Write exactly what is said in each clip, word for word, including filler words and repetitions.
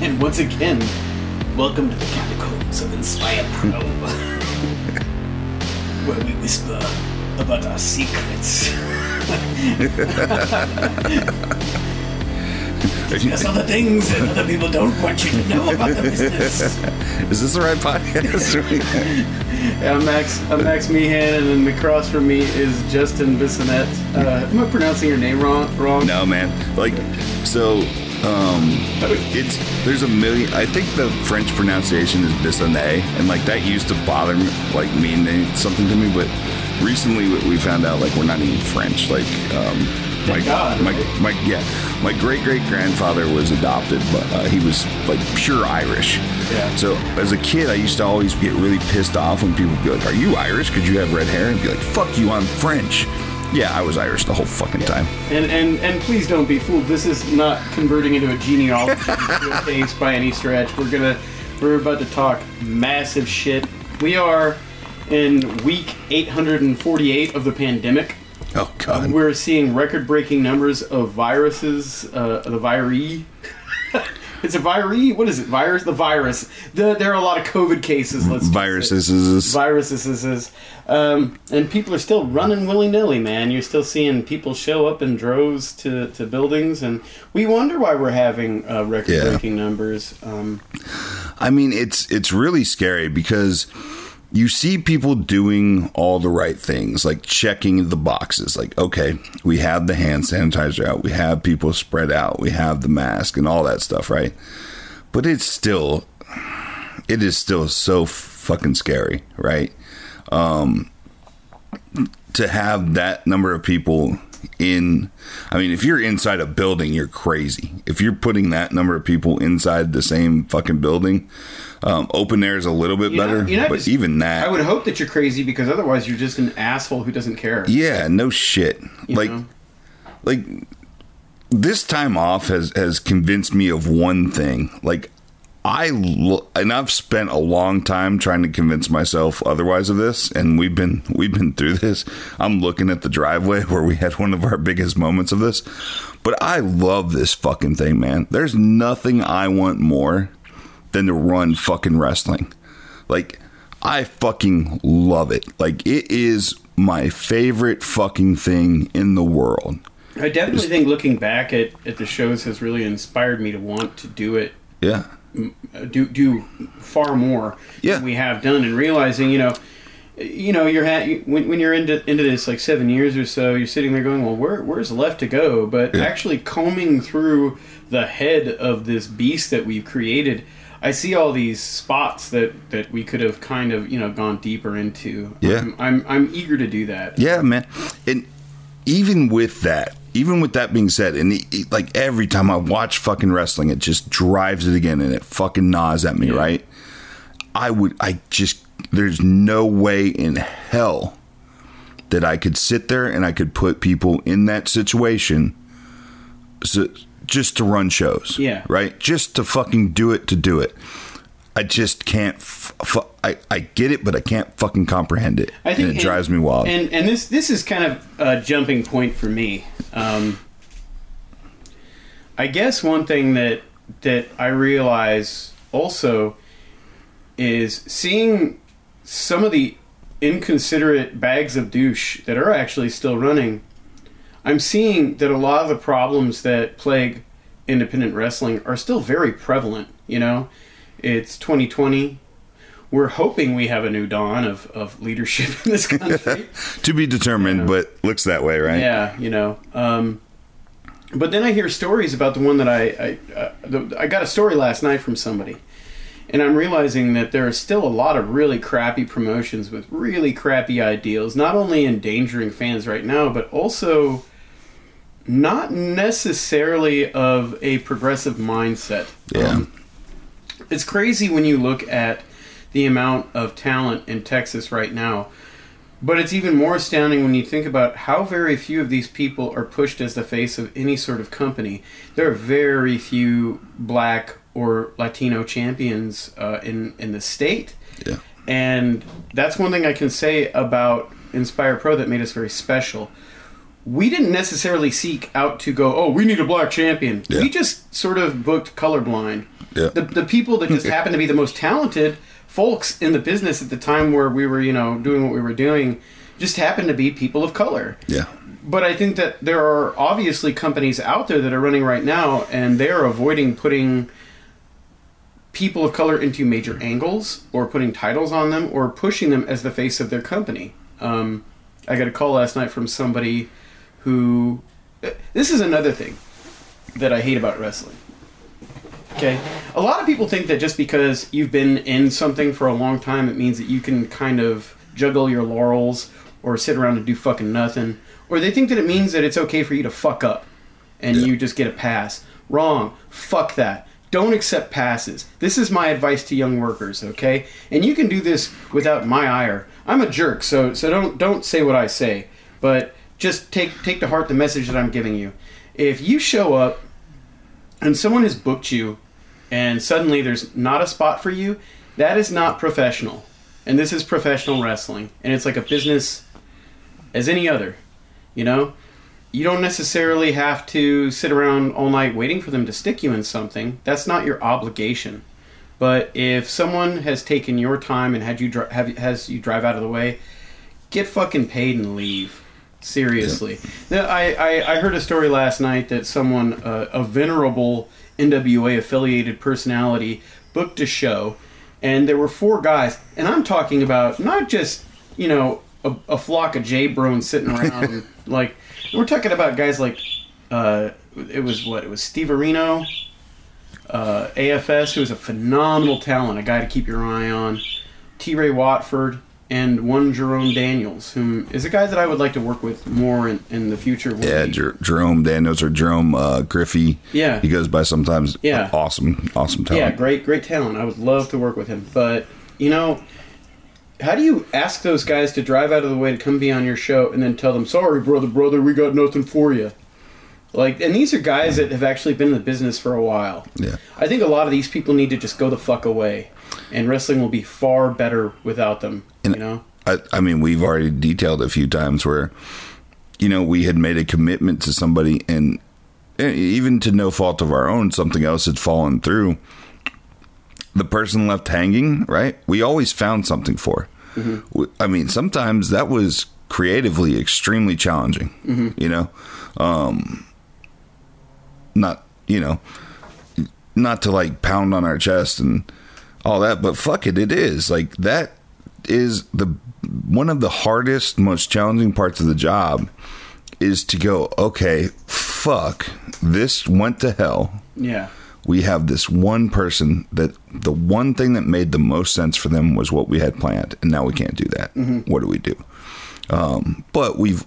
And once again, welcome to the catacombs of Inspired Pro, where we whisper about our secrets. Discuss other things that other people don't want you to know about the business. Is this the right podcast? Yeah, I'm Max, I'm Max Meehan, and then across from me is Justin Bissonette. Uh, am I pronouncing your name wrong? Wrong? No, man. Like, so, um, it's, there's a million, I think the French pronunciation is Bissonnet, and like that used to bother me, like mean something to me, but recently we found out like we're not even French, like, um, My, God, my, right? my, yeah, my great-great-grandfather was adopted, but uh, he was, like, pure Irish. Yeah. So as a kid, I used to always get really pissed off when people would be like, are you Irish? Could you have red hair? And I'd be like, fuck you, I'm French. Yeah, I was Irish the whole fucking yeah. time. And, and and please don't be fooled. This is not converting into a genealogy into a case by any stretch. We're gonna, we're about to talk massive shit. We are in week eight hundred forty-eight of the pandemic. Oh, God. We're seeing record-breaking numbers of viruses, uh, the viree. It's a viree? What is it? Virus? The virus. The, there are a lot of COVID cases, let's viruses. Say. Viruses. Um, and people are still running willy-nilly, man. You're still seeing people show up in droves to, to buildings, and we wonder why we're having uh, record-breaking yeah. numbers. Um, I mean, it's it's really scary because... You see people doing all the right things, like checking the boxes, like, okay, we have the hand sanitizer out, we have people spread out, we have the mask and all that stuff, right? But it's still, it is still so fucking scary, right? Um, to have that number of people in, I mean, if you're inside a building, you're crazy. If you're putting that number of people inside the same fucking building, Um, open air is a little bit you're better, not, not but just, even that. I would hope that you're crazy because otherwise you're just an asshole who doesn't care. Yeah, no shit. You like, know? like this time off has, has convinced me of one thing. Like I lo- and I've spent a long time trying to convince myself otherwise of this, and we've been we've been through this. I'm looking at the driveway where we had one of our biggest moments of this, but I love this fucking thing, man. There's nothing I want more than to run fucking wrestling. Like, I fucking love it. Like, it is my favorite fucking thing in the world. I definitely Just, think looking back at, at the shows has really inspired me to want to do it. Yeah. Do do far more yeah. than we have done, and realizing, you know, you know, you're ha- when when you're into into this like seven years or so, you're sitting there going, well, where where's left to go? But yeah. actually combing through the head of this beast that we've created, I see all these spots that, that we could have kind of, you know, gone deeper into. Yeah. I'm, I'm I'm eager to do that. Yeah, man. And even with that, even with that being said, and the, like every time I watch fucking wrestling, it just drives it again and it fucking gnaws at me, yeah. right? I would, I just, there's no way in hell that I could sit there and I could put people in that situation so, just to run shows. Yeah. Right? Just to fucking do it to do it. I just can't... F- f- I, I get it, but I can't fucking comprehend it. I think, and it and, drives me wild. And and this this is kind of a jumping point for me. Um, I guess one thing that that I realize also is seeing some of the inconsiderate bags of douche that are actually still running... I'm seeing that a lot of the problems that plague independent wrestling are still very prevalent, you know? It's twenty twenty. We're hoping we have a new dawn of, of leadership in this country. To be determined, you know? But looks that way, right? Yeah, you know. Um, but then I hear stories about the one that I... I, uh, the, I got a story last night from somebody, and I'm realizing that there are still a lot of really crappy promotions with really crappy ideals, not only endangering fans right now, but also... not necessarily of a progressive mindset. Yeah. Um, it's crazy when you look at the amount of talent in Texas right now, but it's even more astounding when you think about how very few of these people are pushed as the face of any sort of company. There are very few black or Latino champions uh, in, in the state. Yeah. And that's one thing I can say about Inspire Pro that made us very special. we didn't necessarily seek out to go, oh, we need a black champion. Yeah. We just sort of booked colorblind. Yeah. The, the people that just happened to be the most talented folks in the business at the time where we were, you know, doing what we were doing just happened to be people of color. Yeah. But I think that there are obviously companies out there that are running right now, and they're avoiding putting people of color into major angles or putting titles on them or pushing them as the face of their company. Um, I got a call last night from somebody who... This is another thing that I hate about wrestling. Okay? A lot of people think that just because you've been in something for a long time, it means that you can kind of juggle your laurels or sit around and do fucking nothing. Or they think that it means that it's okay for you to fuck up and yeah. you just get a pass. Wrong. Fuck that. Don't accept passes. This is my advice to young workers, okay? And you can do this without my ire. I'm a jerk, so so don't don't say what I say. But just take take to heart the message that I'm giving you. If you show up and someone has booked you and suddenly there's not a spot for you, that is not professional. And this is professional wrestling. And it's like a business as any other, you know? You don't necessarily have to sit around all night waiting for them to stick you in something. That's not your obligation. But if someone has taken your time and had you dri- have, has you drive out of the way, get fucking paid and leave. Seriously. Yeah. Now, I, I, I heard a story last night that someone, uh, a venerable N W A-affiliated personality, booked a show, and there were four guys. And I'm talking about not just, you know, a, a flock of J-Brones sitting around, like... We're talking about guys like, uh, it was what? It was Steve Areno, uh, A F S, who was a phenomenal talent, a guy to keep your eye on, T. Ray Watford, and one Jerome Daniels, who is a guy that I would like to work with more in, in the future. Yeah, Jer- Jerome Daniels or Jerome uh, Griffey. Yeah. He goes by sometimes. Yeah. Awesome, awesome talent. Yeah, great, great talent. I would love to work with him. But, you know... How do you ask those guys to drive out of the way to come be on your show and then tell them, sorry, brother, brother, we got nothing for you? Like, and these are guys that have actually been in the business for a while. Yeah. I think a lot of these people need to just go the fuck away, and wrestling will be far better without them, and you know? I, I mean, we've already detailed a few times where, you know, we had made a commitment to somebody, and even to no fault of our own, something else had fallen through. The person left hanging, right? We always found something for. Mm-hmm. I mean, sometimes that was creatively extremely challenging, mm-hmm. you know, um, not, you know, not to like pound on our chest and all that, but fuck it. It is like, that is the, one of the hardest, most challenging parts of the job is to go, okay, fuck, this went to hell. Yeah. We have this one person that the one thing that made the most sense for them was what we had planned. And now we can't do that. Mm-hmm. What do we do? Um, but we've,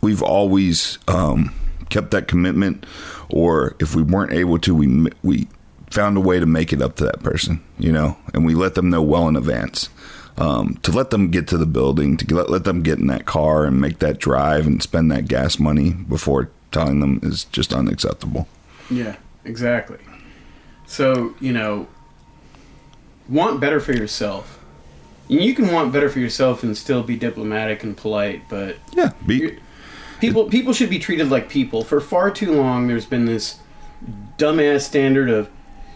we've always um, kept that commitment, or if we weren't able to, we, we found a way to make it up to that person, you know, and we let them know well in advance, um, to let them get to the building, to let, let them get in that car and make that drive and spend that gas money before telling them is just unacceptable. Yeah. Exactly. So, you know, want better for yourself. And you can want better for yourself and still be diplomatic and polite, but yeah, be- people people should be treated like people. For far too long, there's been this dumbass standard of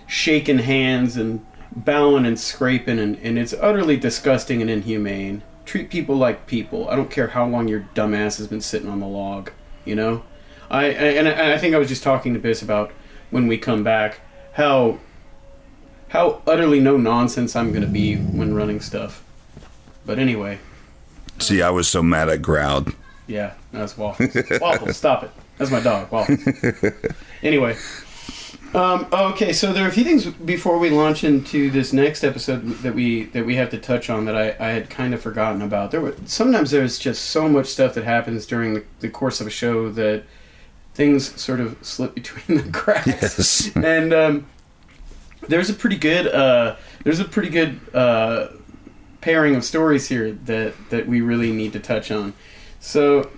shaking hands and bowing and scraping, and, and it's utterly disgusting and inhumane. Treat people like people. I don't care how long your dumbass has been sitting on the log, you know? I And I think I was just talking to Biss about when we come back, how how utterly no nonsense I'm going to be when running stuff. But anyway. See, I was so mad at Groud. Yeah, that's Waffles. Waffles, stop it. That's my dog, Waffles. Anyway. Um, okay, so there are a few things before we launch into this next episode that we that we have to touch on that I, I had kind of forgotten about. There were sometimes there's just so much stuff that happens during the, the course of a show that... Things sort of slip between the cracks, yes. and um, there's a pretty good uh, there's a pretty good uh, pairing of stories here that, that we really need to touch on. So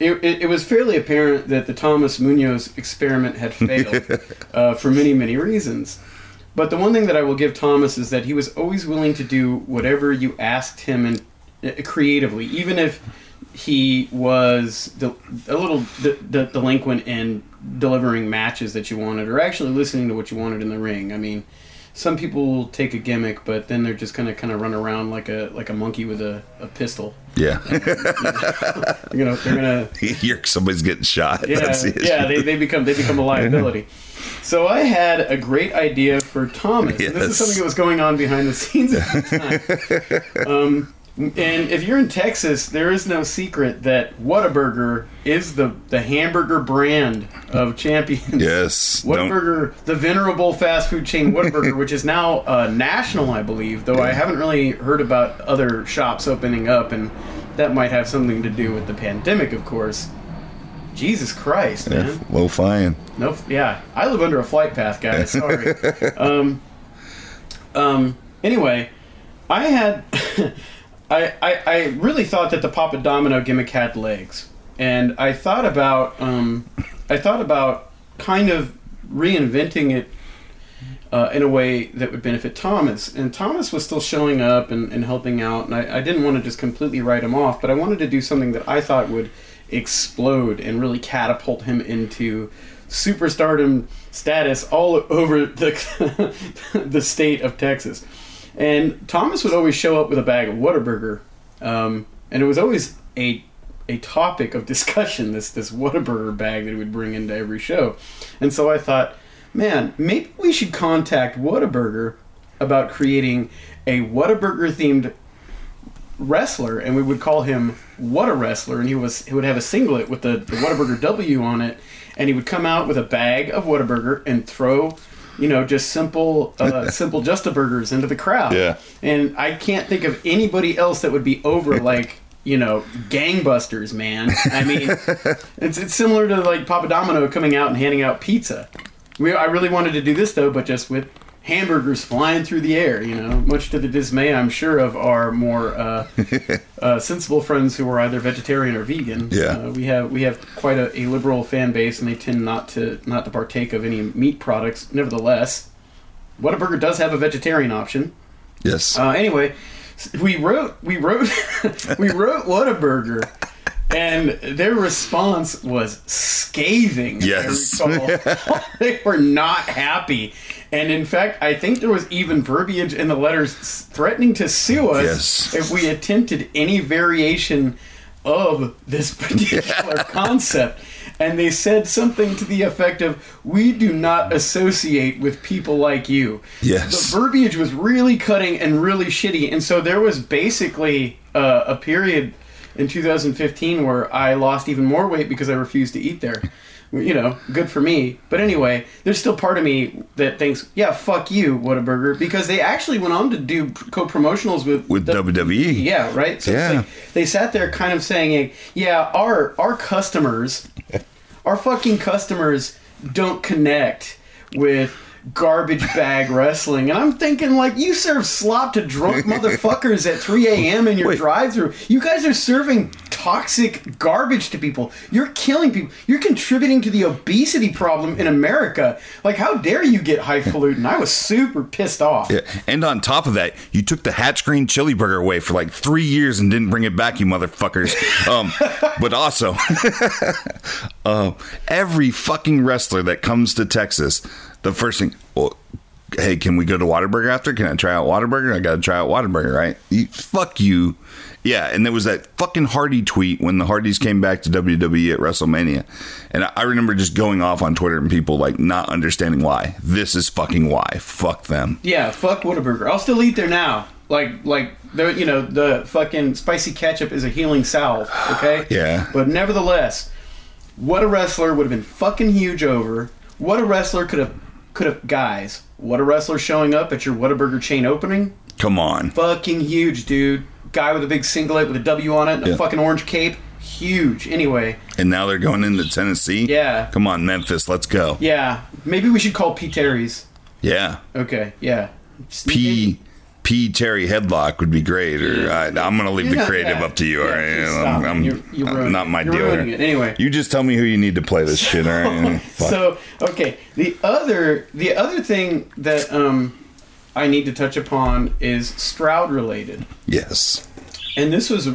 it, it, it was fairly apparent that the Thomas Munoz experiment had failed uh, for many many reasons. But the one thing that I will give Thomas is that he was always willing to do whatever you asked him, and uh, creatively, even if he was del- a little de- de- delinquent in delivering matches that you wanted, or actually listening to what you wanted in the ring. I mean, some people take a gimmick, but then they're just gonna kind of run around like a like a monkey with a, a pistol. Yeah, and, you know, they're gonna. You're, somebody's getting shot. Yeah, That's the yeah, they they become they become a liability. So I had a great idea for Thomas. Yes. This is something that was going on behind the scenes at the time. Um, and if you're in Texas, there is no secret that Whataburger is the, the hamburger brand of champions. Yes. Whataburger, the venerable fast food chain Whataburger, which is now uh, national, I believe, though I haven't really heard about other shops opening up, and that might have something to do with the pandemic, of course. Jesus Christ, man. Yeah, low flying. Nope. Yeah. I live under a flight path, guys. Sorry. um, um, anyway, I had... I, I, I really thought that the Papa Domino gimmick had legs. And I thought about... Um, I thought about kind of reinventing it uh, in a way that would benefit Thomas. And Thomas was still showing up and, and helping out. And I, I didn't want to just completely write him off, but I wanted to do something that I thought would... explode and really catapult him into superstardom status all over the the state of Texas. And Thomas would always show up with a bag of Whataburger, um, and it was always a a topic of discussion, this this Whataburger bag that he would bring into every show. And so I thought, man, maybe we should contact Whataburger about creating a Whataburger themed wrestler, and we would call him What-A-Wrestler, and he was he would have a singlet with the, the Whataburger W on it, and he would come out with a bag of Whataburger and throw, you know, just simple uh, simple Just-A-Burgers into the crowd. Yeah. And I can't think of anybody else that would be over like, you know, gangbusters, man. I mean, it's it's similar to like Papa Domino coming out and handing out pizza. We I really wanted to do this though, but just with hamburgers flying through the air, you know, much to the dismay, I'm sure, of our more uh, uh, sensible friends who are either vegetarian or vegan. Yeah, uh, we have we have quite a, a liberal fan base, and they tend not to not to partake of any meat products. Nevertheless, Whataburger does have a vegetarian option. Yes. Uh, anyway, we wrote we wrote we wrote Whataburger. And their response was scathing. Yes. I recall. They were not happy. And in fact, I think there was even verbiage in the letters threatening to sue us yes. if we attempted any variation of this particular yeah. concept. And they said something to the effect of, "We do not associate with people like you." Yes. The verbiage was really cutting and really shitty. And so there was basically uh, a period... in two thousand fifteen where I lost even more weight because I refused to eat there. You know, good for me. But anyway, there's still part of me that thinks, yeah, fuck you, Whataburger, because they actually went on to do co-promotionals with... With the, W W E. Yeah, right? So yeah. It's like, they sat there kind of saying, yeah, our our customers, our fucking customers don't connect with... garbage bag wrestling. And I'm thinking, like, you serve slop to drunk motherfuckers at three a.m. in your Wait. drive-thru. You guys are serving toxic garbage to people. You're killing people. You're contributing to the obesity problem in America. Like, how dare you get highfalutin? I was super pissed off. Yeah. And on top of that, you took the Hatch Green Chili Burger away for like three years and didn't bring it back, you motherfuckers. Um, but also, uh, every fucking wrestler that comes to Texas, the first thing, well, hey, can we go to Whataburger after? Can I try out Whataburger? I got to try out Whataburger, right? You, fuck you. Yeah, and there was that fucking Hardy tweet when the Hardys came back to W W E at WrestleMania. And I remember just going off on Twitter and people, like, not understanding why. This is fucking why. Fuck them. Yeah, fuck Whataburger. I'll still eat there now. Like, like you know, the fucking spicy ketchup is a healing salve, okay? Yeah. But nevertheless, What-A-Wrestler would have been fucking huge over. What-A-Wrestler could have... Could have guys, What-A-Wrestler showing up at your Whataburger chain opening? Come on. Fucking huge, dude. Guy with a big singlet with a W on it and yeah. a fucking orange cape. Huge. Anyway. And now they're going into Tennessee? Yeah. Come on, Memphis, let's go. Yeah. Maybe we should call P. Terry's. Yeah. Okay, yeah. P. P. Terry Headlock would be great. Or I, I'm going to leave you're the creative that. Up to you. Yeah, all right, I'm, I'm, you're, you're I'm not my you're dealer. Ruining it. Anyway, you just tell me who you need to play this so, shit. All right. Fuck. So okay, the other the other thing that um I need to touch upon is Stroud related. Yes. And this was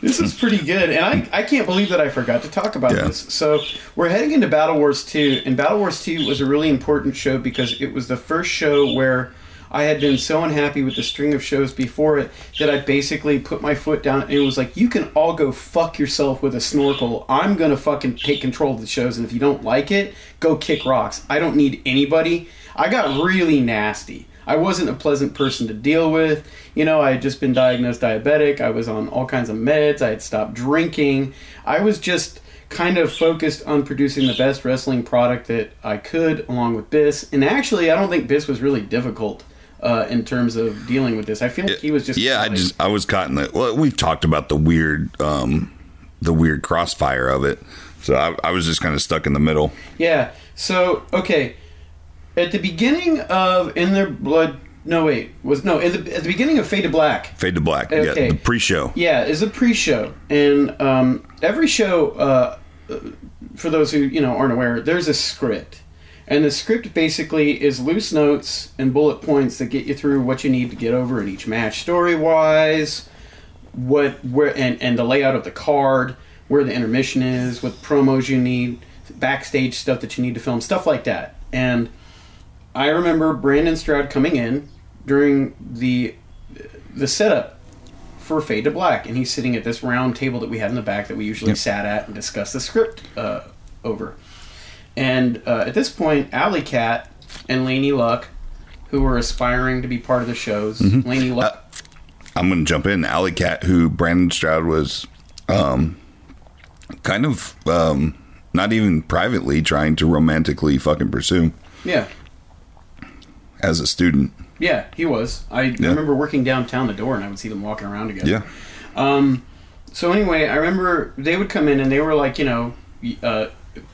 This is pretty good, and I, I can't believe that I forgot to talk about yeah. this. So we're heading into Battle Wars two, and Battle Wars two was a really important show because it was the first show where I had been so unhappy with the string of shows before it that I basically put my foot down and it was like, you can all go fuck yourself with a snorkel. I'm going to fucking take control of the shows, and if you don't like it, go kick rocks. I don't need anybody. I got really nasty. I wasn't a pleasant person to deal with. You know, I had just been diagnosed diabetic. I was on all kinds of meds. I had stopped drinking. I was just kind of focused on producing the best wrestling product that I could along with Biss. And actually, I don't think Biss was really difficult. Uh, in terms of dealing with this, I feel like he was just yeah. Like, I just I was caught in the. Well, we've talked about the weird, um, the weird crossfire of it. So I, I was just kind of stuck in the middle. Yeah. So okay, at the beginning of In Their Blood. No wait, was no at the, at the beginning of Fade to Black. Fade to Black. Okay. Yeah, the pre-show. Yeah, is a pre-show, and um, every show. Uh, for those who you know aren't aware, there's a script. And the script basically is loose notes and bullet points that get you through what you need to get over in each match, story-wise, what where and, and the layout of the card, where the intermission is, what promos you need, backstage stuff that you need to film, stuff like that. And I remember Brandon Stroud coming in during the the setup for Fade to Black, and he's sitting at this round table that we had in the back that we usually yep. sat at and discussed the script uh, over. And uh, at this point, Allie Kat and Lainey Luck, who were aspiring to be part of the shows, mm-hmm. Lainey Luck. Uh, I'm going to jump in. Allie Kat, who Brandon Stroud was um, kind of um, not even privately trying to romantically fucking pursue. Yeah. As a student. Yeah, he was. I yeah. remember working downtown the door and I would see them walking around together. Yeah. Um, so anyway, I remember they would come in and they were like, you know, uh,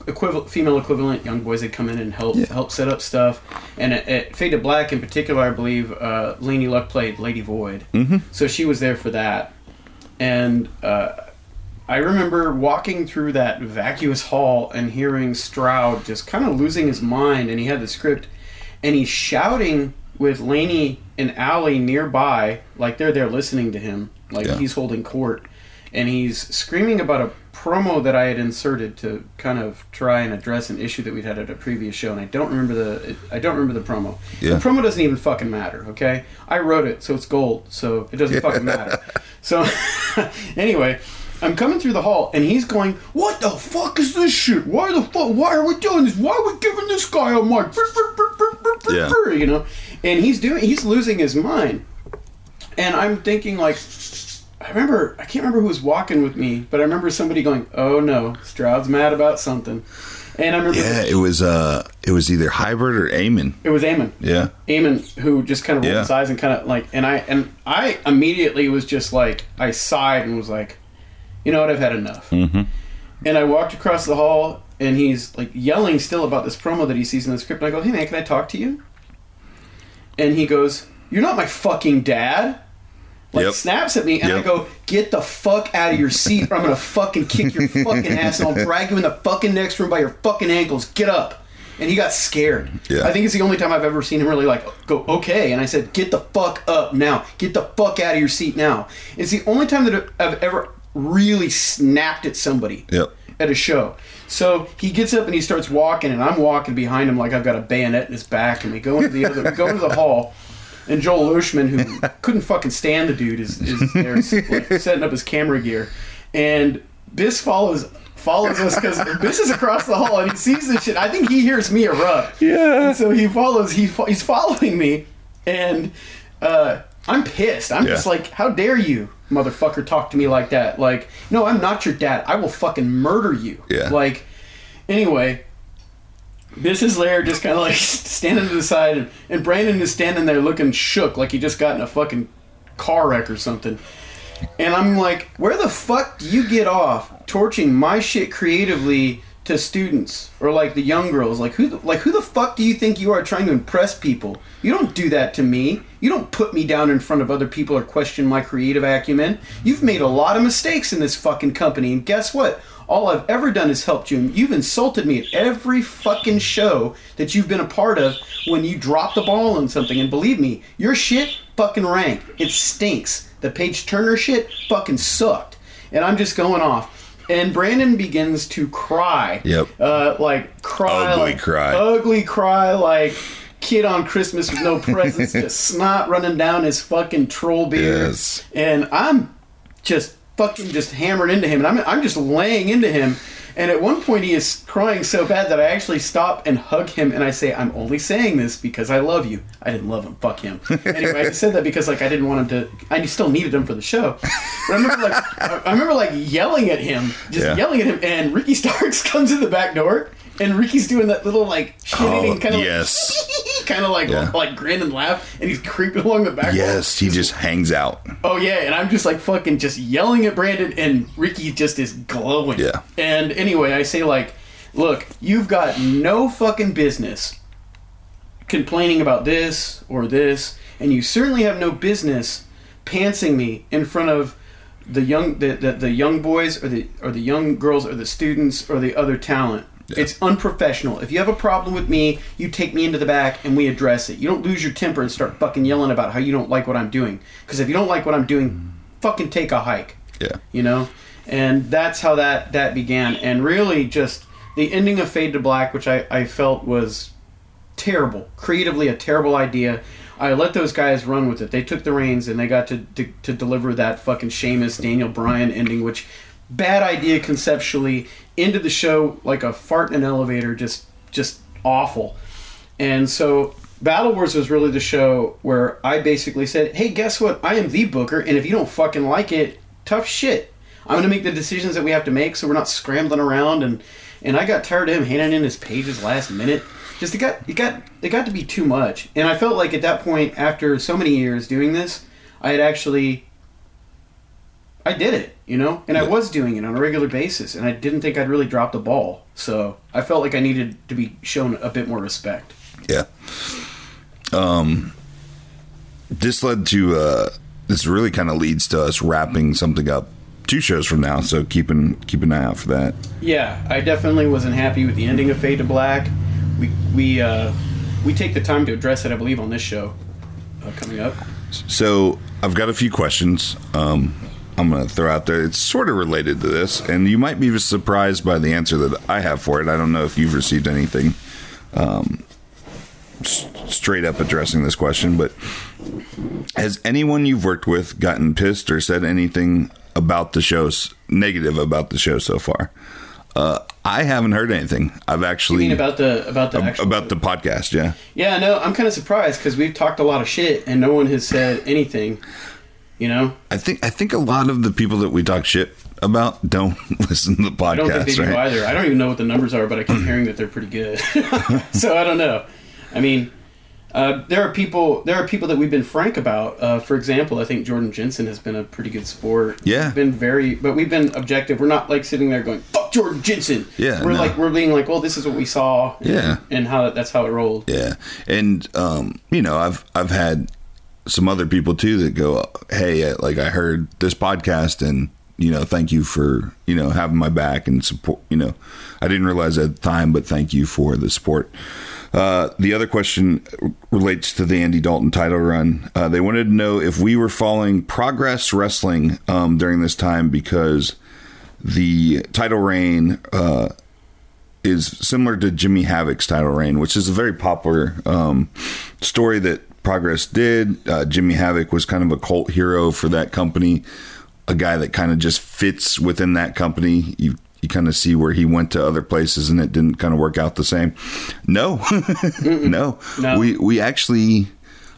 Equivalent, female equivalent young boys, they come in and help yeah. help set up stuff. And at, at Fade to Black in particular, I believe uh, Lainey Luck played Lady Void, mm-hmm. so she was there for that. And uh, I remember walking through that vacuous hall and hearing Stroud just kind of losing his mind, and he had the script, and he's shouting with Lainey and Allie nearby, like they're there listening to him, like yeah. he's holding court, and he's screaming about a promo that I had inserted to kind of try and address an issue that we'd had at a previous show, and I don't remember the I don't remember the promo. Yeah. The promo doesn't even fucking matter, okay? I wrote it, so it's gold, so it doesn't yeah. fucking matter. So, anyway, I'm coming through the hall, and he's going, "What the fuck is this shit? Why the fuck? Why are we doing this? Why are we giving this guy a mic?" Yeah. You know, and he's doing he's losing his mind, and I'm thinking like. I remember, I can't remember who was walking with me, but I remember somebody going, "Oh no, Stroud's mad about something." And I remember, yeah, it was uh, it was either Hybrid or Amon. It was Amon. Yeah, Amon, who just kind of rolled yeah. his eyes and kind of like, and I and I immediately was just like, I sighed and was like, you know what, I've had enough. Mm-hmm. And I walked across the hall, and he's like yelling still about this promo that he sees in the script. And I go, "Hey man, can I talk to you?" And he goes, "You're not my fucking dad." Like, yep. snaps at me, and yep. I go, "Get the fuck out of your seat, or I'm going to fucking kick your fucking ass, and I'll drag you in the fucking next room by your fucking ankles. Get up." And he got scared. Yeah. I think it's the only time I've ever seen him really, like, go, "Okay." And I said, "Get the fuck up now. Get the fuck out of your seat now." It's the only time that I've ever really snapped at somebody yep. at a show. So he gets up, and he starts walking, and I'm walking behind him like I've got a bayonet in his back, and we go into the, other, we go into the hall. And Joel Oshman, who couldn't fucking stand the dude, is, is there like, setting up his camera gear. And Biss follows follows us because Biss is across the hall and he sees this shit. I think he hears me erupt. Yeah. And so he follows. He he's following me, and uh, I'm pissed. I'm yeah. just like, "How dare you, motherfucker, talk to me like that? Like, no, I'm not your dad. I will fucking murder you." Yeah. Like, anyway. Biss is there just kind of like standing to the side, and, and Brandon is standing there looking shook like he just got in a fucking car wreck or something. And I'm like, where the fuck do you get off torching my shit creatively to students or like the young girls? Like who like who the fuck do you think you are trying to impress people? You don't do that to me. You don't put me down in front of other people or question my creative acumen. You've made a lot of mistakes in this fucking company, and guess what? All I've ever done is helped you, and you've insulted me at every fucking show that you've been a part of when you drop the ball on something. And believe me, your shit fucking rank. It stinks. The Page Turner shit fucking sucked. And I'm just going off. And Brandon begins to cry. Yep. Uh, like, cry. Ugly like, cry. Ugly cry, like... Kid on Christmas with no presents, just snot running down his fucking troll beard. Yes. And I'm just fucking just hammered into him, and I'm I'm just laying into him. And at one point, he is crying so bad that I actually stop and hug him, and I say, "I'm only saying this because I love you." I didn't love him. Fuck him. Anyway, I said that because like I didn't want him to. I still needed him for the show. But I remember like I remember like yelling at him, just yeah. yelling at him, and Ricky Starks comes in the back door. And Ricky's doing that little like shit-eating oh, kind of yes. like, kind of like yeah. like grin and laugh, and he's creeping along the back. Yes, wall. He just hangs out. Oh yeah, and I'm just like fucking just yelling at Brandon, and Ricky just is glowing. Yeah. And anyway, I say like, look, you've got no fucking business complaining about this or this, and you certainly have no business pantsing me in front of the young the the, the young boys or the or the young girls or the students or the other talent. Yeah. It's unprofessional. If you have a problem with me, you take me into the back and we address it. You don't lose your temper and start fucking yelling about how you don't like what I'm doing. Because if you don't like what I'm doing, fucking take a hike. Yeah. You know? And that's how that, that began. And really just the ending of Fade to Black, which I, I felt was terrible. Creatively a terrible idea. I let those guys run with it. They took the reins and they got to, to, to deliver that fucking Sheamus, Daniel Bryan ending, which... Bad idea conceptually. Ended the show like a fart in an elevator. Just, just awful. And so Battle Wars was really the show where I basically said, hey, guess what? I am the booker, and if you don't fucking like it, tough shit. I'm going to make the decisions that we have to make so we're not scrambling around. And, and I got tired of him handing in his pages last minute. Just it got, it got, it got to be too much. And I felt like at that point, after so many years doing this, I had actually... I did it, you know, and I was doing it on a regular basis, and I didn't think I'd really dropped the ball. So I felt like I needed to be shown a bit more respect. Yeah. Um. This led to uh. This really kind of leads to us wrapping something up two shows from now. So keeping keep an eye out for that. Yeah, I definitely wasn't happy with the ending of Fade to Black. We we uh we take the time to address it, I believe, on this show uh, coming up. So I've got a few questions. Um. I'm going to throw out there. It's sort of related to this, and you might be surprised by the answer that I have for it. I don't know if you've received anything um, s- straight up addressing this question, but has anyone you've worked with gotten pissed or said anything about the show, negative about the show so far? Uh, I haven't heard anything. I've actually... You mean about the, about the, ab- actual, about the podcast, yeah. Yeah, no, I'm kind of surprised because we've talked a lot of shit and no one has said anything. You know, I think I think a lot of the people that we talk shit about don't listen to the podcast. I don't think they do right? either. I don't even know what the numbers are, but I keep hearing that they're pretty good. So I don't know. I mean, uh, there are people there are people that we've been frank about. Uh, for example, I think Jordan Jensen has been a pretty good sport. Yeah, we've been very, but we've been objective. We're not like sitting there going fuck Jordan Jensen. Yeah, we're no. like we're being like, well, this is what we saw. And, yeah, and how that's how it rolled. Yeah, and um, you know, I've I've had. some other people too that go, hey, like I heard this podcast and, you know, thank you for, you know, having my back and support, you know, I didn't realize at the time, but thank you for the support. Uh, the other question relates to the Andy Dalton title run. Uh, they wanted to know if we were following Progress Wrestling um, during this time because the title reign uh, is similar to Jimmy Havoc's title reign, which is a very popular um, story that Progress did. Uh, Jimmy Havoc was kind of a cult hero for that company, a guy that kind of just fits within that company. You you kind of see where he went to other places and it didn't kind of work out the same. No, no. no, we we actually,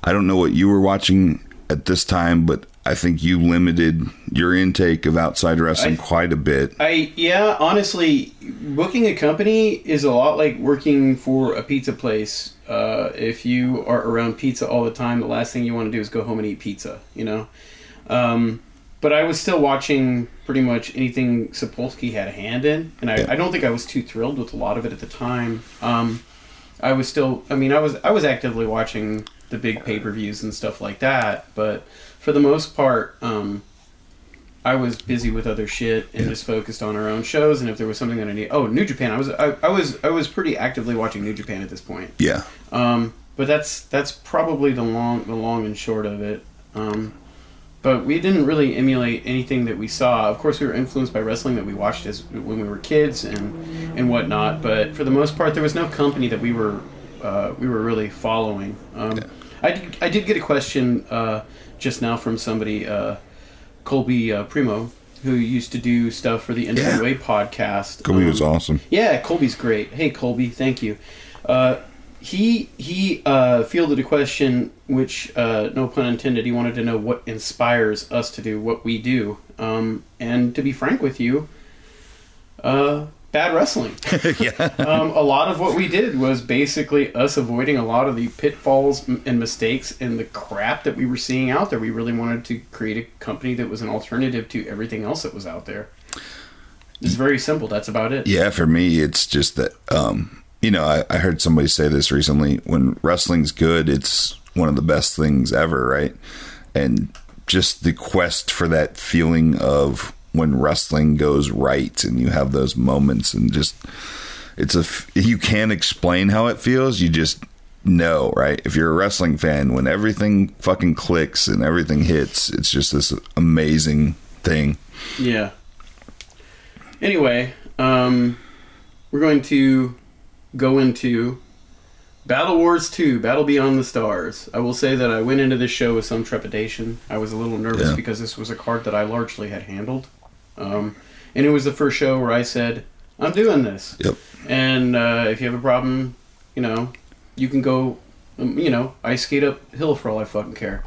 I don't know what you were watching at this time, but I think you limited your intake of outside wrestling I, quite a bit. I yeah, honestly, booking a company is a lot like working for a pizza place. Uh, if you are around pizza all the time, the last thing you want to do is go home and eat pizza, you know? Um, but I was still watching pretty much anything Sapolsky had a hand in, and I, yeah. I don't think I was too thrilled with a lot of it at the time. Um, I was still, I mean, I was I was actively watching the big pay-per-views and stuff like that, but for the most part, um, I was busy with other shit and yeah. just focused on our own shows. And if there was something that I need, oh, New Japan, I was I, I was I was pretty actively watching New Japan at this point. Yeah. Um, but that's that's probably the long the long and short of it. Um, But we didn't really emulate anything that we saw. Of course, we were influenced by wrestling that we watched as when we were kids and, and whatnot. But for the most part, there was no company that we were uh, we were really following. Um, yeah. I, did, I did get a question uh, just now from somebody, uh, Colby uh, Primo, who used to do stuff for the N W A yeah. podcast. Colby um, was awesome. Yeah, Colby's great. Hey, Colby, thank you. Uh, He he uh, fielded a question, which, uh, no pun intended, he wanted to know what inspires us to do what we do. Um, and to be frank with you, uh, bad wrestling. yeah. um, a lot of what we did was basically us avoiding a lot of the pitfalls and mistakes and the crap that we were seeing out there. We really wanted to create a company that was an alternative to everything else that was out there. It's very simple. That's about it. Yeah, for me, it's just that... Um... You know, I, I heard somebody say this recently. When wrestling's good, it's one of the best things ever, right? And just the quest for that feeling of when wrestling goes right and you have those moments and just, it's a, you can't explain how it feels. You just know, right? If you're a wrestling fan, when everything fucking clicks and everything hits, it's just this amazing thing. Yeah. Anyway, um, we're going to... go into Battle Wars two, Battle Beyond the Stars. I will say that I went into this show with some trepidation. I was a little nervous yeah. because this was a card that I largely had handled. Um, and it was the first show where I said, I'm doing this. Yep. And uh, if you have a problem, you know, you can go, um, you know, I skate uphill for all I fucking care.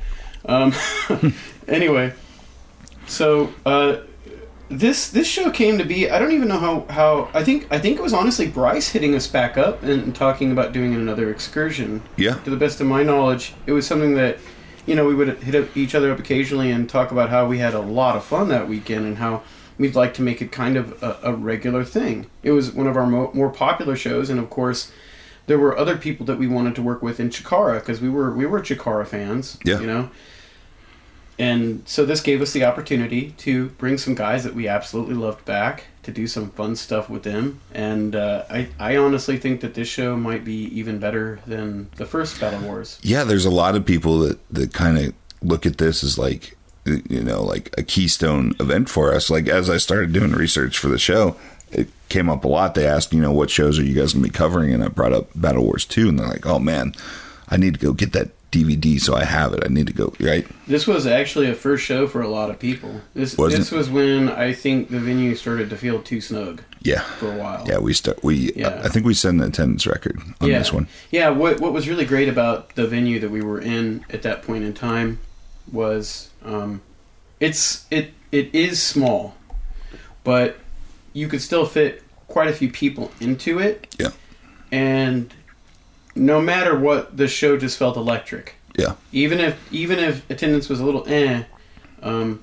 Um, anyway, so... Uh, This this show came to be, I don't even know how, how I think I think it was honestly Bryce hitting us back up and, and talking about doing another excursion. Yeah. To the best of my knowledge, it was something that, you know, we would hit up each other up occasionally and talk about how we had a lot of fun that weekend and how we'd like to make it kind of a, a regular thing. It was one of our mo- more popular shows, and of course, there were other people that we wanted to work with in Chikara, because we were, we were Chikara fans, yeah. you know. And so this gave us the opportunity to bring some guys that we absolutely loved back to do some fun stuff with them. And uh, I, I honestly think that this show might be even better than the first Battle Wars. Yeah, there's a lot of people that, that kind of look at this as like, you know, like a keystone event for us. Like as I started doing research for the show, it came up a lot. They asked, you know, what shows are you guys going to be covering? And I brought up Battle Wars two, and they're like, oh man, I need to go get that D V D, so I have it. I need to go, right? This was actually a first show for a lot of people. This Wasn't this was when I think the venue started to feel too snug. Yeah. For a while. Yeah, we start we yeah. I think we set an attendance record on yeah. this one. Yeah, what what was really great about the venue that we were in at that point in time was um it's it it is small, but you could still fit quite a few people into it. Yeah. And no matter what, the show just felt electric. Yeah. Even if even if attendance was a little eh, um,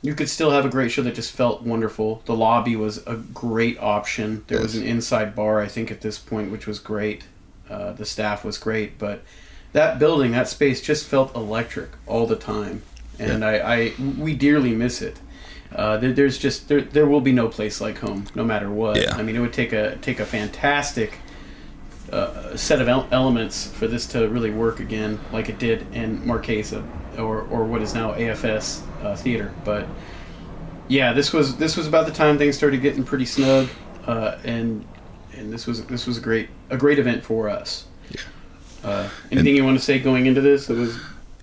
you could still have a great show that just felt wonderful. The lobby was a great option. There yes. was an inside bar, I think, at this point, which was great. Uh, the staff was great. But that building, that space, just felt electric all the time. And yeah. I, I we dearly miss it. Uh, there, there's just there there will be no place like home, no matter what. Yeah. I mean, it would take a take a fantastic... Uh, set of elements for this to really work again, like it did in Marquesa, or or what is now A F S uh, Theater. But yeah, this was this was about the time things started getting pretty snug, uh, and and this was this was a great a great event for us. Yeah. Uh, anything and you want to say going into this? It was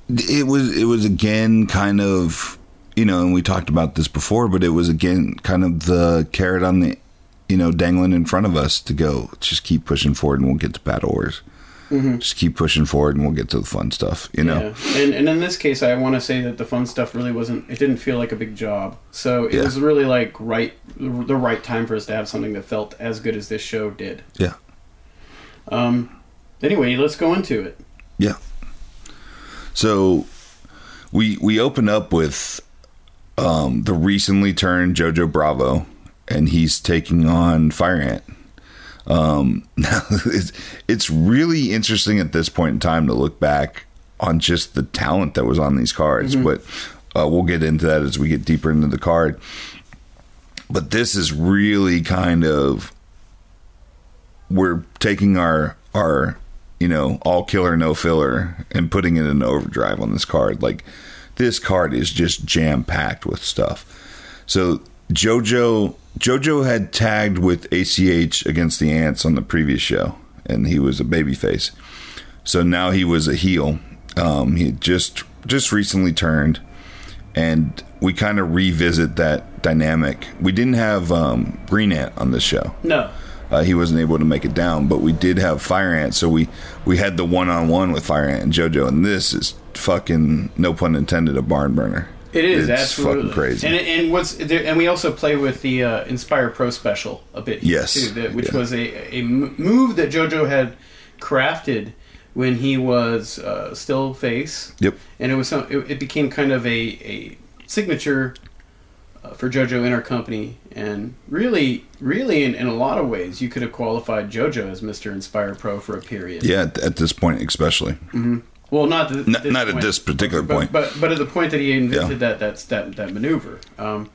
it was it was again kind of, you know, and we talked about this before, but it was again kind of the carrot on the, you know, dangling in front of us to go, just keep pushing forward and we'll get to Battle Wars. Mm-hmm. Just keep pushing forward and we'll get to the fun stuff, you know? Yeah. And, and in this case, I want to say that the fun stuff really wasn't, it didn't feel like a big job. So it yeah. was really like right, the right time for us to have something that felt as good as this show did. Yeah. Um. Anyway, let's go into it. Yeah. So we, we open up with um, the recently turned JoJo Bravo, and he's taking on Fire Ant. Um, now it's, it's really interesting at this point in time to look back on just the talent that was on these cards. Mm-hmm. But uh, we'll get into that as we get deeper into the card. But this is really kind of... We're taking our, our you know, all killer, no filler and putting it in overdrive on this card. Like, this card is just jam-packed with stuff. So JoJo JoJo had tagged with A C H against the Ants on the previous show, and he was a babyface. So now he was a heel. Um, he had just just recently turned, and we kind of revisit that dynamic. We didn't have um, Green Ant on this show. No. Uh, he wasn't able to make it down, but we did have Fire Ant, so we, we had the one-on-one with Fire Ant and JoJo, and this is fucking, no pun intended, a barn burner. It is, it's absolutely fucking crazy. And and what's there, and we also play with the uh, Inspire Pro Special a bit, yes, too, that, which yeah. was a, a move that JoJo had crafted when he was uh, still face. Yep. And it was some, it, it became kind of a a signature uh, for JoJo in our company, and really, really in, in a lot of ways, you could have qualified JoJo as Mister Inspire Pro for a period. Yeah, at, at this point especially. Mm-hmm. Well, not the, not, not at this particular but, point, but, but but at the point that he invented yeah. that that's that that maneuver. Um,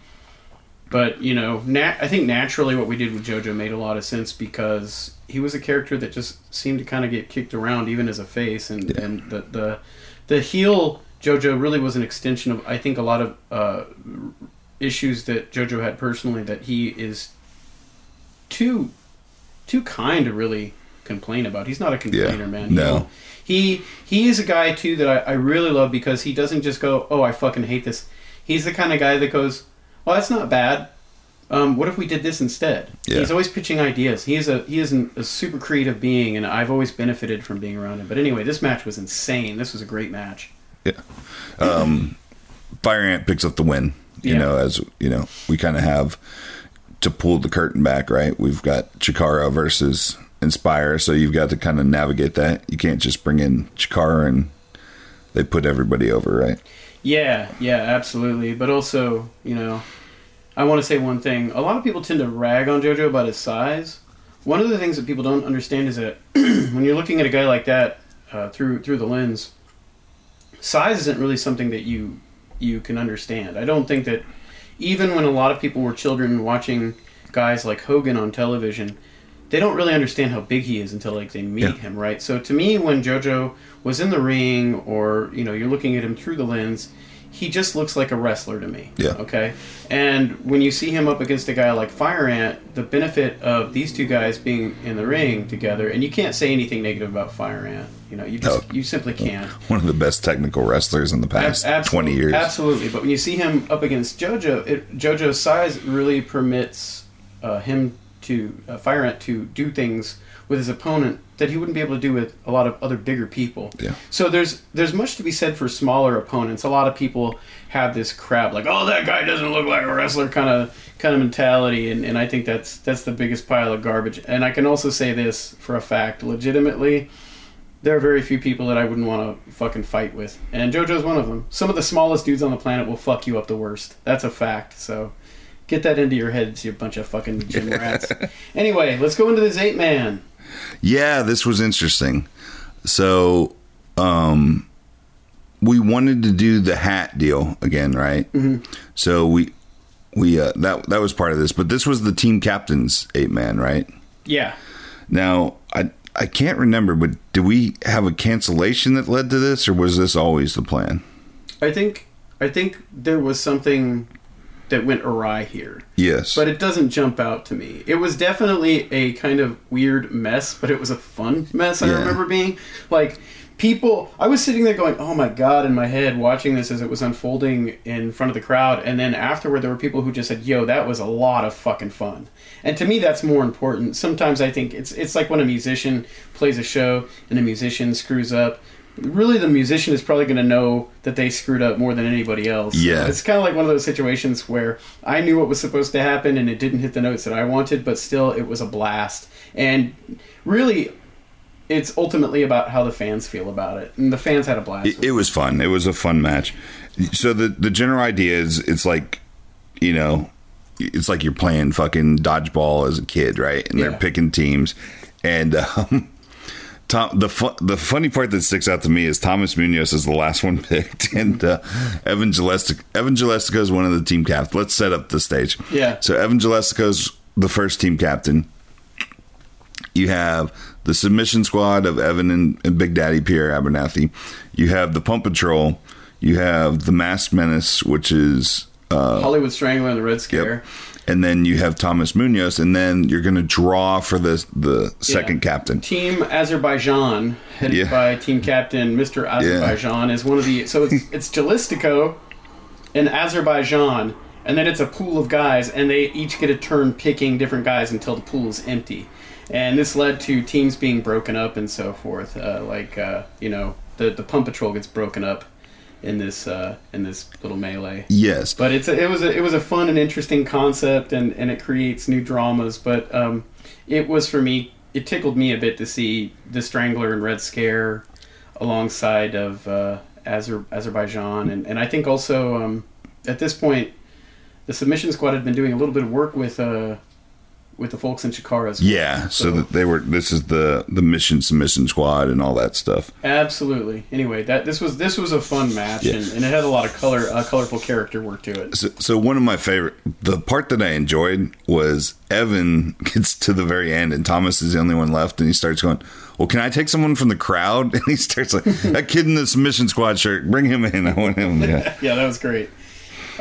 but you know, nat- I think naturally what we did with JoJo made a lot of sense because he was a character that just seemed to kind of get kicked around, even as a face, and yeah. and the, the the heel JoJo really was an extension of I think a lot of uh, issues that JoJo had personally that he is too too kind to really complain about. He's not a complainer, yeah. man. No. You know? He he is a guy, too, that I, I really love because he doesn't just go, oh, I fucking hate this. He's the kind of guy that goes, well, that's not bad. Um, what if we did this instead? Yeah. He's always pitching ideas. He is a he is an, a super creative being, and I've always benefited from being around him. But anyway, this match was insane. This was a great match. Yeah. Um, Fire Ant picks up the win, you yeah. know, as, you know, we kind of have to pull the curtain back, right? We've got Chikara versus Inspire, so you've got to kind of navigate that. You can't just bring in Chikara and they put everybody over, right? Yeah, yeah, absolutely. But also, you know, I want to say one thing. A lot of people tend to rag on JoJo about his size. One of the things that people don't understand is that when you're looking at a guy like that uh, through through the lens, size isn't really something that you you can understand. I don't think that even when a lot of people were children watching guys like Hogan on television, they don't really understand how big he is until like they meet yeah. him, right? So to me, when JoJo was in the ring, or you know, you're looking at him through the lens, he just looks like a wrestler to me. Yeah. Okay. And when you see him up against a guy like Fire Ant, the benefit of these two guys being in the ring together, and you can't say anything negative about Fire Ant. You know, you just no. you simply can't. One of the best technical wrestlers in the past Ab- twenty years. Absolutely. But when you see him up against JoJo, it, JoJo's size really permits uh, him. to uh, Fire Ant to do things with his opponent that he wouldn't be able to do with a lot of other bigger people. Yeah. So there's there's much to be said for smaller opponents. A lot of people have this crap like, oh, that guy doesn't look like a wrestler kind of kind of mentality, and, and I think that's that's the biggest pile of garbage. And I can also say this for a fact, legitimately, there are very few people that I wouldn't want to fucking fight with, and JoJo's one of them. Some of the smallest dudes on the planet will fuck you up the worst. That's a fact, so get that into your heads, you bunch of fucking gym rats. Anyway, let's go into this eight-man. Yeah, this was interesting. So, um, we wanted to do the hat deal again, right? Mm-hmm. So we we uh, that that was part of this, but this was the team captain's eight-man, right? Yeah. Now I I can't remember, but did we have a cancellation that led to this, or was this always the plan? I think I think there was something that went awry here. Yes. But it doesn't jump out to me. It was definitely a kind of weird mess, but it was a fun mess. I yeah. remember being like, people, I was sitting there going, oh my God, in my head, watching this as it was unfolding in front of the crowd. And then afterward, there were people who just said, yo, that was a lot of fucking fun. And to me, that's more important. Sometimes I think it's it's like when a musician plays a show and a musician screws up. Really, the musician is probably going to know that they screwed up more than anybody else. Yeah. It's kind of like one of those situations where I knew what was supposed to happen and it didn't hit the notes that I wanted, but still it was a blast. And really, it's ultimately about how the fans feel about it. And the fans had a blast. It, it was fun. It was a fun match. So the, the general idea is it's like, you know, it's like you're playing fucking dodgeball as a kid, right? And they're yeah. picking teams. And um Tom, the fu- the funny part that sticks out to me is Thomas Munoz is the last one picked, and uh, Evan Gelistico Evan Gelistico is one of the team captains. Let's set up the stage. Yeah. So Evan Gelistico is the first team captain. You have the Submission Squad of Evan and, and Big Daddy Pierre Abernathy. You have the Pump Patrol. You have The Masked Menace, which is... Uh, Hollywood Strangler and the Red Scare. Yep. And then you have Thomas Munoz, and then you're going to draw for the the second yeah. captain. Team Azerbaijan, headed yeah. by team captain Mister Azerbaijan, yeah. is one of the... So it's, it's Gelistico and Azerbaijan, and then it's a pool of guys, and they each get a turn picking different guys until the pool is empty. And this led to teams being broken up and so forth. Uh, like, uh, you know, the, the Pump Patrol gets broken up in this uh, in this little melee. Yes. But it's a, it was a, it was a fun and interesting concept, and, and it creates new dramas. But um, it was, for me, it tickled me a bit to see the Strangler and Red Scare alongside of uh, Azer- Azerbaijan. And, and I think also, um, at this point, the Submission Squad had been doing a little bit of work with... Uh, with the folks in Chikara. Yeah, so, so that they were. This is the the mission submission squad and all that stuff. Absolutely. Anyway, that this was this was a fun match, yeah. and, and it had a lot of color, uh, colorful character work to it. So, so one of my favorite, the part that I enjoyed was Evan gets to the very end, and Thomas is the only one left, and he starts going, "Well, can I take someone from the crowd?" And he starts like, "That kid in the submission squad shirt, bring him in. I want him." Yeah, yeah, that was great.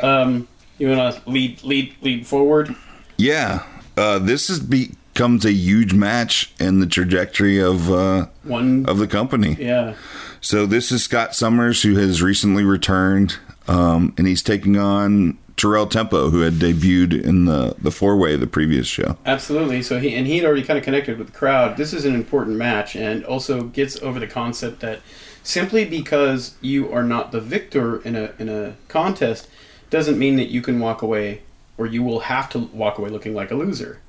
Um, you want to lead lead lead forward? Yeah. Uh, this is becomes a huge match in the trajectory of uh, one of the company. Yeah. So this is Scott Summers, who has recently returned, um, and he's taking on Terrell Tempo, who had debuted in the, the four-way the previous show. Absolutely. So he and he had already kind of connected with the crowd. This is an important match, and also gets over the concept that simply because you are not the victor in a in a contest doesn't mean that you can walk away. Or you will have to walk away looking like a loser.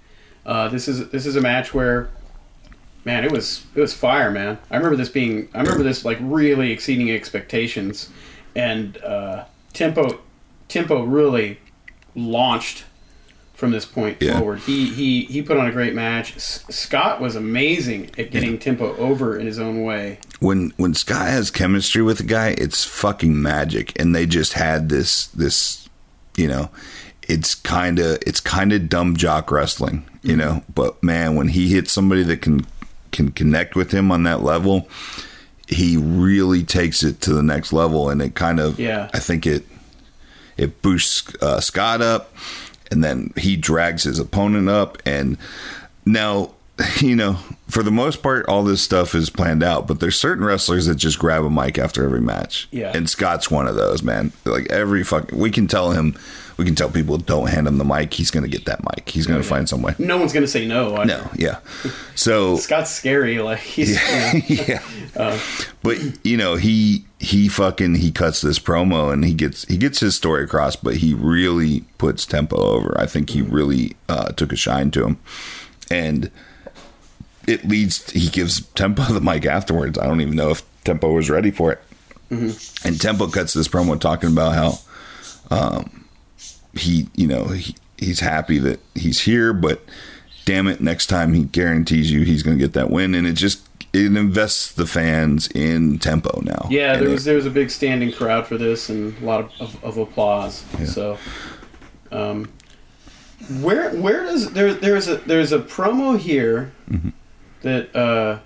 Uh, this is this is a match where, man, it was it was fire, man. I remember this being, I remember this like really exceeding expectations, and uh, Tempo Tempo really launched from this point yeah. forward. He he he put on a great match. S- Scott was amazing at getting yeah. Tempo over in his own way. When when Scott has chemistry with a guy, it's fucking magic, and they just had this this, you know. It's kind of it's kind of dumb jock wrestling, you know. But man, when he hits somebody that can can connect with him on that level, he really takes it to the next level, and it kind of yeah. I think it it boosts uh, Scott up, and then he drags his opponent up. And now, you know, for the most part, all this stuff is planned out. But there's certain wrestlers that just grab a mic after every match, yeah. And Scott's one of those, man. Like every fucking, we can tell him. We can tell people, don't hand him the mic. He's going to get that mic. He's going to yeah. find some way. No one's going to say no. Either. No, yeah. So Scott's scary, like he's yeah. You know. yeah. uh, but you know, he he fucking he cuts this promo and he gets he gets his story across, but he really puts Tempo over. I think he really uh, took a shine to him, and it leads. He gives Tempo the mic afterwards. I don't even know if Tempo was ready for it. Mm-hmm. And Tempo cuts this promo talking about how. Um, He, you know, he, he's happy that he's here, but damn it, next time he guarantees you he's going to get that win, and it just it invests the fans in Tempo now. Yeah, there and was it, there was a big standing crowd for this and a lot of of, of applause. Yeah. So, um, where where does there there's a there's a promo here mm-hmm. that uh,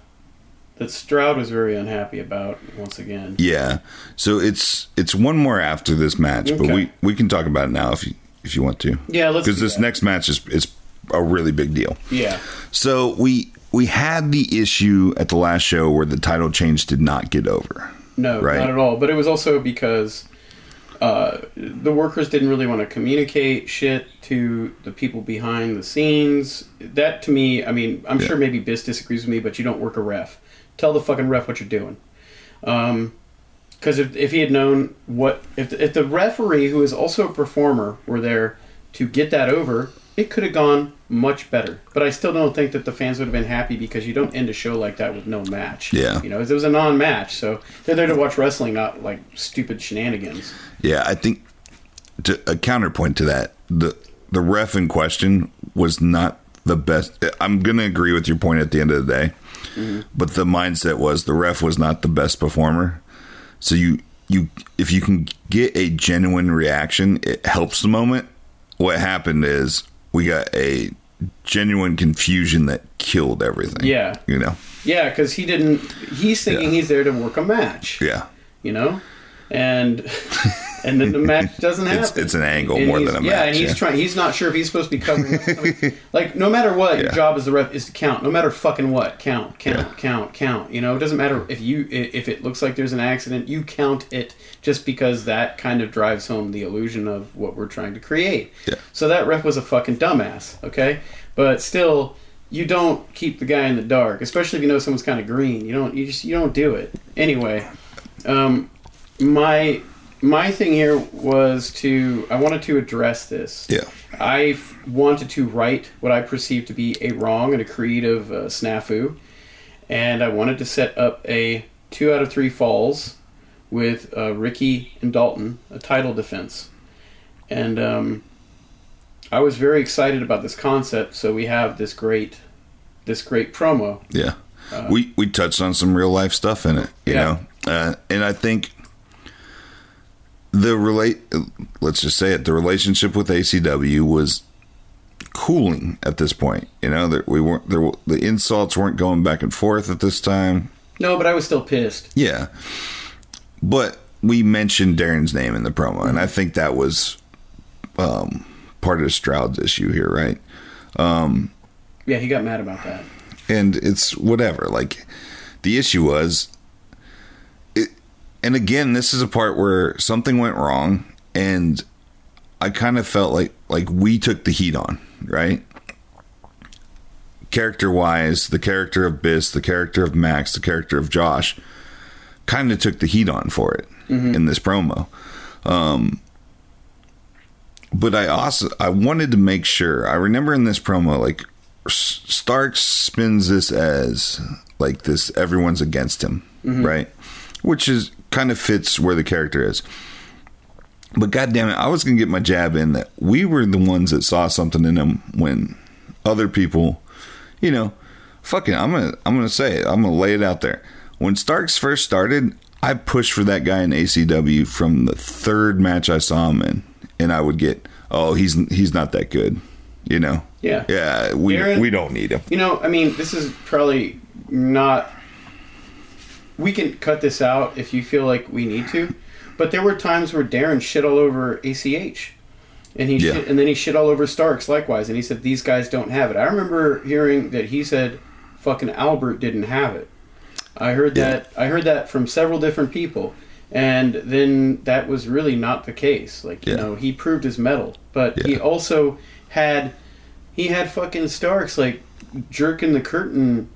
that Stroud was very unhappy about once again. Yeah. So it's it's one more after this match, okay. but we, we can talk about it now if you if you want to. Yeah, let's Because this that. next match is is a really big deal. Yeah. So we we had the issue at the last show where the title change did not get over. No, right? Not at all. But it was also because uh, the workers didn't really want to communicate shit to the people behind the scenes. That to me, I mean, I'm yeah. sure maybe Biss disagrees with me, but you don't work a ref. Tell the fucking ref what you're doing. Um, because if, if he had known what... If the, if the referee, who is also a performer, were there to get that over, it could have gone much better. But I still don't think that the fans would have been happy because you don't end a show like that with no match. Yeah. You know, it was a non-match, so they're there to watch wrestling, not, like, stupid shenanigans. Yeah, I think... To, a counterpoint to that, the, the ref in question was not the best... I'm going to agree with your point at the end of the day. Mm-hmm. But the mindset was the ref was not the best performer. So you, you if you can get a genuine reaction, it helps the moment. What happened is we got a genuine confusion that killed everything. Yeah. You know? Yeah, because he didn't... He's thinking yeah. he's there to work a match. Yeah. You know? and and then the match doesn't happen. It's, it's an angle and more than a match. Yeah, and he's yeah. trying. He's not sure if he's supposed to be covering. I mean, like, no matter what, yeah. your job as the ref is to count. No matter fucking what, count, count, yeah. count, count. You know, it doesn't matter if you if it looks like there's an accident, you count it, just because that kind of drives home the illusion of what we're trying to create. Yeah. So that ref was a fucking dumbass. Okay, but still. You don't keep the guy in the dark, especially if you know someone's kind of green. You don't. You just. You don't do it anyway. Um, my my thing here was to. I wanted to address this. Yeah. I f- wanted to right what I perceived to be a wrong and a creative uh, snafu, and I wanted to set up a two out of three falls with uh, Ricky and Dalton, a title defense, and. Um, I was very excited about this concept, so we have this great, this great promo. Yeah, uh, we we touched on some real life stuff in it, you yeah. know, uh, and I think the relate. Let's just say it: the relationship with A C W was cooling at this point. You know that we weren't there. The insults weren't going back and forth at this time. No, but I was still pissed. Yeah, but we mentioned Darren's name in the promo, and I think that was. Um, part of Stroud's issue here, right? Um, yeah, he got mad about that. And it's whatever. Like, the issue was... it, and again, this is a part where something went wrong, and I kind of felt like like we took the heat on, right? Character-wise, the character of Biss, the character of Max, the character of Josh, kind of took the heat on for it mm-hmm. in this promo. Um... But I also I wanted to make sure. I remember in this promo, like Starks spins this as like this everyone's against him, mm-hmm. right? Which is kind of fits where the character is. But goddamn it, I was gonna get my jab in that we were the ones that saw something in him when other people, you know, fucking I'm gonna I'm gonna say it. I'm gonna lay it out there. When Starks first started, I pushed for that guy in A C W from the third match I saw him in. And I would get, oh, he's he's not that good, you know. Yeah, yeah, we Darren, we don't need him. You know, I mean, this is probably not. We can cut this out if you feel like we need to, but there were times where Darren shit all over A C H, and he yeah. shit, and then he shit all over Starks likewise, and he said these guys don't have it. I remember hearing that he said, "Fucking Albert didn't have it." I heard yeah. that. I heard that from several different people. And then that was really not the case. Like, you yeah. know, he proved his mettle. But yeah. he also had... He had fucking Starks, like, jerking the curtain.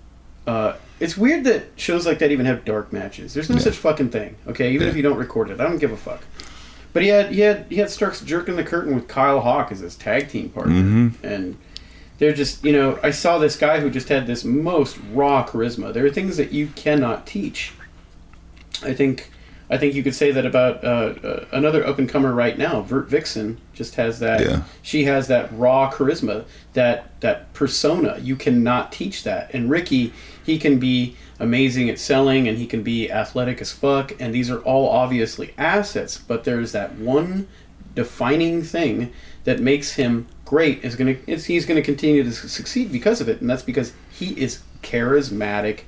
Uh, it's weird that shows like that even have dark matches. There's no yeah. such fucking thing, okay? Even yeah. if you don't record it. I don't give a fuck. But he had he had, he had Starks jerking the curtain with Kyle Hawk as his tag team partner. Mm-hmm. And they're just... You know, I saw this guy who just had this most raw charisma. There are things that you cannot teach. I think... I think you could say that about uh, uh, another up-and-comer right now. Vert Vixen just has that. Yeah. She has that raw charisma, that that persona. You cannot teach that. And Ricky, he can be amazing at selling, and he can be athletic as fuck. And these are all obviously assets, but there's that one defining thing that makes him great. Is gonna is he's gonna continue to succeed because of it, and that's because he is charismatic.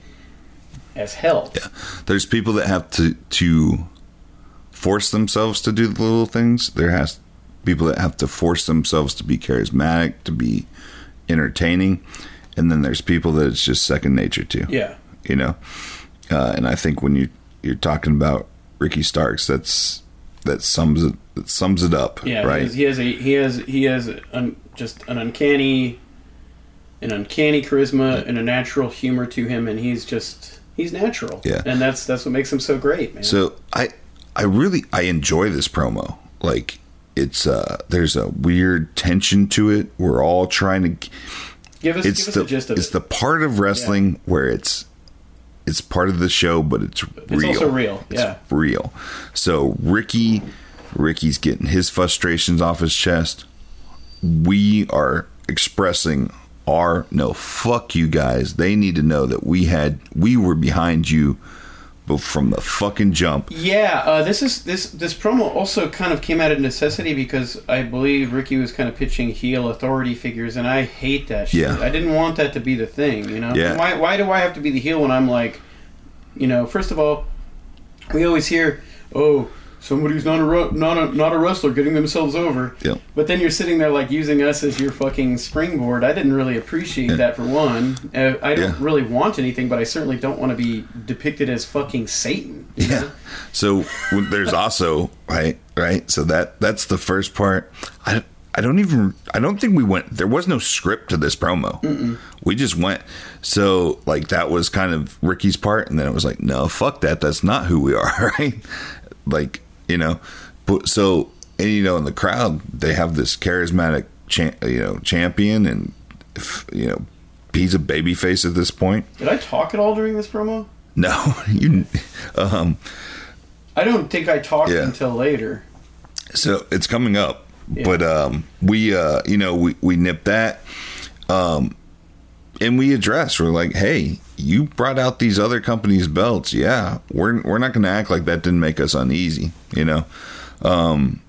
As hell. Yeah. There's people that have to, to force themselves to do the little things. There has people that have to force themselves to be charismatic, to be entertaining. And then there's people that it's just second nature to. Yeah. You know? Uh, and I think when you, you're talking about Ricky Starks, that's that sums it that sums it up. Yeah, right. He has a he has he has an, just an uncanny an uncanny charisma yeah. and a natural humor to him, and he's just He's natural, yeah, and that's that's what makes him so great, man. So I, I really I enjoy this promo. Like it's uh, there's a weird tension to it. We're all trying to give us, it's give us the, the gist of it's it. It's the part of wrestling yeah. where it's it's part of the show, but it's real. It's also real, it's yeah, real. So Ricky, Ricky's getting his frustrations off his chest. We are expressing. Are no fuck you guys. They need to know that we had we were behind you from the fucking jump. Yeah, uh, this is this this promo also kind of came out of necessity because I believe Ricky was kind of pitching heel authority figures, and I hate that shit. Yeah. I didn't want that to be the thing, you know. Yeah. Why why do I have to be the heel when I'm like, you know? First of all, we always hear, oh, somebody who's not a ru- not a not a wrestler getting themselves over. Yep. But then you're sitting there like using us as your fucking springboard. I didn't really appreciate yeah. that for one. I, I don't yeah. really want anything, but I certainly don't want to be depicted as fucking Satan. You yeah. know? So there's also right right. So that that's the first part. I I don't even I don't think we went. There was no script to this promo. Mm-mm. We just went. So like that was kind of Ricky's part, and then it was like, no, fuck that. That's not who we are. Right. Like. You know, but so, and you know, in the crowd, they have this charismatic, cha- you know, champion, and if, you know, he's a babyface at this point. Did I talk at all during this promo? No, you. Um, I don't think I talked yeah. until later. So it's coming up, yeah. but um, we, uh, you know, we we nip that, um, and we address. We're like, hey. You brought out these other companies' belts. Yeah, we're we're not going to act like that didn't make us uneasy, you know. Um,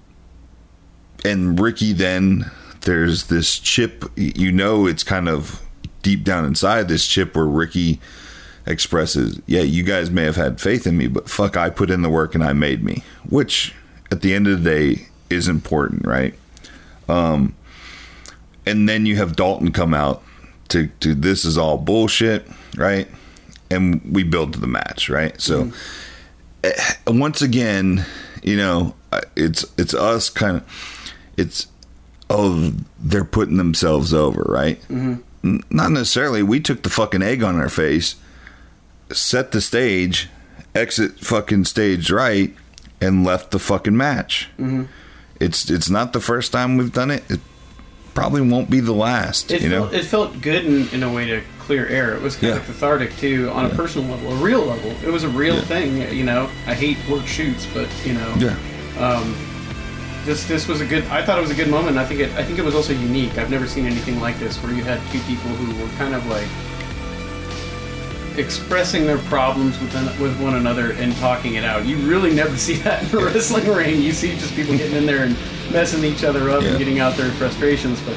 and Ricky, then there's this chip. You know, it's kind of deep down inside this chip where Ricky expresses, "Yeah, you guys may have had faith in me, but fuck, I put in the work and I made me," which at the end of the day is important, right? Um, and then you have Dalton come out. To, to this is all bullshit, right? And we build to the match, right? So mm-hmm. once again, you know, it's it's us kind of. It's oh, they're putting themselves over, right? Mm-hmm. Not necessarily. We took the fucking egg on our face, set the stage, exit fucking stage right, and left the fucking match. Mm-hmm. It's it's not the first time we've done it. it Probably won't be the last. It, you know? felt, it felt good in, in a way to clear air. It was kind yeah. of cathartic too, on yeah. a personal level, a real level. It was a real yeah. thing, you know. I hate work shoots, but you know, yeah. um, this this was a good. I thought it was a good moment. I think it. I think it was also unique. I've never seen anything like this where you had two people who were kind of like expressing their problems with with one another and talking it out. You really never see that in a wrestling ring. You see just people getting in there and messing each other up yeah. and getting out their frustrations, but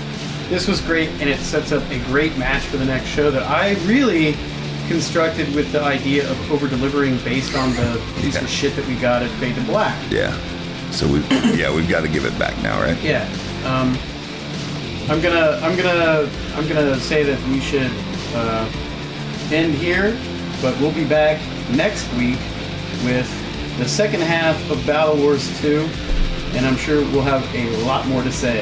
this was great, and it sets up a great match for the next show that I really constructed with the idea of over delivering based on the piece yeah. of shit that we got at Fade to Black. Yeah. So we yeah we've got to give it back now, right? Yeah. Um, I'm gonna I'm gonna I'm gonna say that we should uh, end here, but we'll be back next week with the second half of Battle Wars two. And I'm sure we'll have a lot more to say.